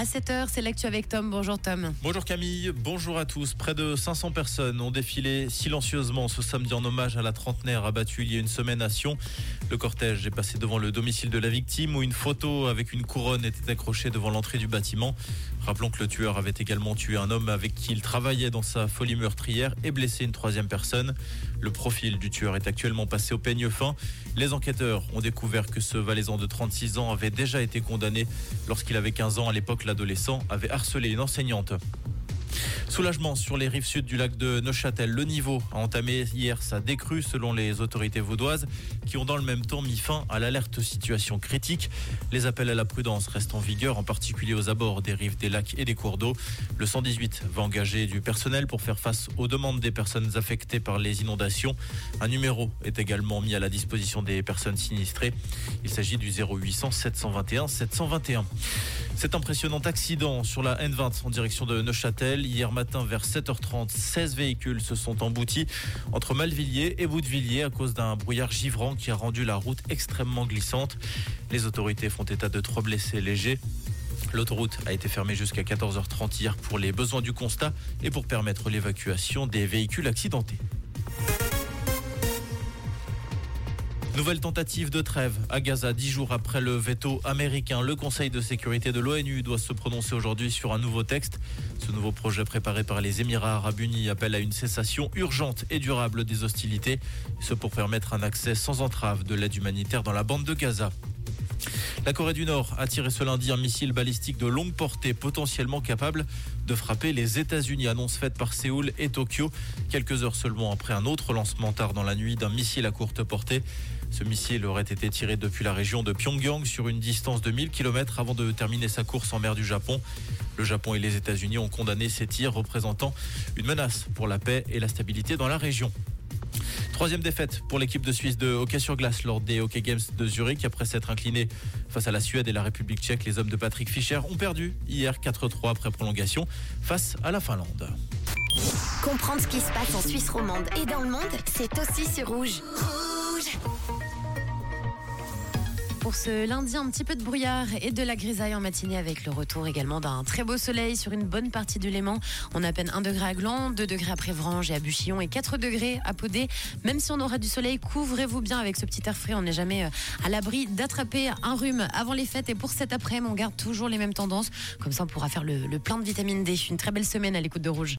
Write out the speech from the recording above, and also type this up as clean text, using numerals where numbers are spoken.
À 7h, c'est l'actu avec Tom. Bonjour Tom. Bonjour Camille, bonjour à tous. Près de 500 personnes ont défilé silencieusement ce samedi en hommage à la trentenaire abattue il y a une semaine à Sion. Le cortège est passé devant le domicile de la victime où une photo avec une couronne était accrochée devant l'entrée du bâtiment. Rappelons que le tueur avait également tué un homme avec qui il travaillait dans sa folie meurtrière et blessé une troisième personne. Le profil du tueur est actuellement passé au peigne fin. Les enquêteurs ont découvert que ce Valaisan de 36 ans avait déjà été condamné lorsqu'il avait 15 ans. À l'époque, l'adolescent avait harcelé une enseignante. Soulagement sur les rives sud du lac de Neuchâtel. Le niveau a entamé hier sa décrue selon les autorités vaudoises qui ont dans le même temps mis fin à l'alerte situation critique. Les appels à la prudence restent en vigueur, en particulier aux abords des rives des lacs et des cours d'eau. Le 118 va engager du personnel pour faire face aux demandes des personnes affectées par les inondations. Un numéro est également mis à la disposition des personnes sinistrées. Il s'agit du 0800 721 721. Cet impressionnant accident sur la N20 en direction de Neuchâtel. Hier matin, vers 7h30, 16 véhicules se sont emboutis entre Malvilliers et Boudvilliers à cause d'un brouillard givrant qui a rendu la route extrêmement glissante. Les autorités font état de 3 blessés légers. L'autoroute a été fermée jusqu'à 14h30 hier pour les besoins du constat et pour permettre l'évacuation des véhicules accidentés. Nouvelle tentative de trêve à Gaza, 10 jours après le veto américain. Le Conseil de sécurité de l'ONU doit se prononcer aujourd'hui sur un nouveau texte. Ce nouveau projet préparé par les Émirats arabes unis appelle à une cessation urgente et durable des hostilités. Ce pour permettre un accès sans entrave de l'aide humanitaire dans la bande de Gaza. La Corée du Nord a tiré ce lundi un missile balistique de longue portée potentiellement capable de frapper les États-Unis. Annonce faite par Séoul et Tokyo quelques heures seulement après un autre lancement tard dans la nuit d'un missile à courte portée. Ce missile aurait été tiré depuis la région de Pyongyang sur une distance de 1000 km avant de terminer sa course en mer du Japon. Le Japon et les États-Unis ont condamné ces tirs représentant une menace pour la paix et la stabilité dans la région. Troisième défaite pour l'équipe de Suisse de hockey sur glace lors des Hockey Games de Zurich. Après s'être inclinés face à la Suède et la République tchèque, les hommes de Patrick Fischer ont perdu hier 4-3 après prolongation face à la Finlande. Comprendre ce qui se passe en Suisse romande et dans le monde, c'est aussi sur Rouge. Pour ce lundi, un petit peu de brouillard et de la grisaille en matinée avec le retour également d'un très beau soleil sur une bonne partie du Léman. On a à peine 1 degré à Gland, 2 degrés à Préverenges et à Bouchillon et 4 degrés à Paudet. Même si on aura du soleil, couvrez-vous bien avec ce petit air frais. On n'est jamais à l'abri d'attraper un rhume avant les fêtes. Et pour cet après-midi, on garde toujours les mêmes tendances. Comme ça, on pourra faire le plein de vitamine D. Une très belle semaine à l'écoute de Rouge.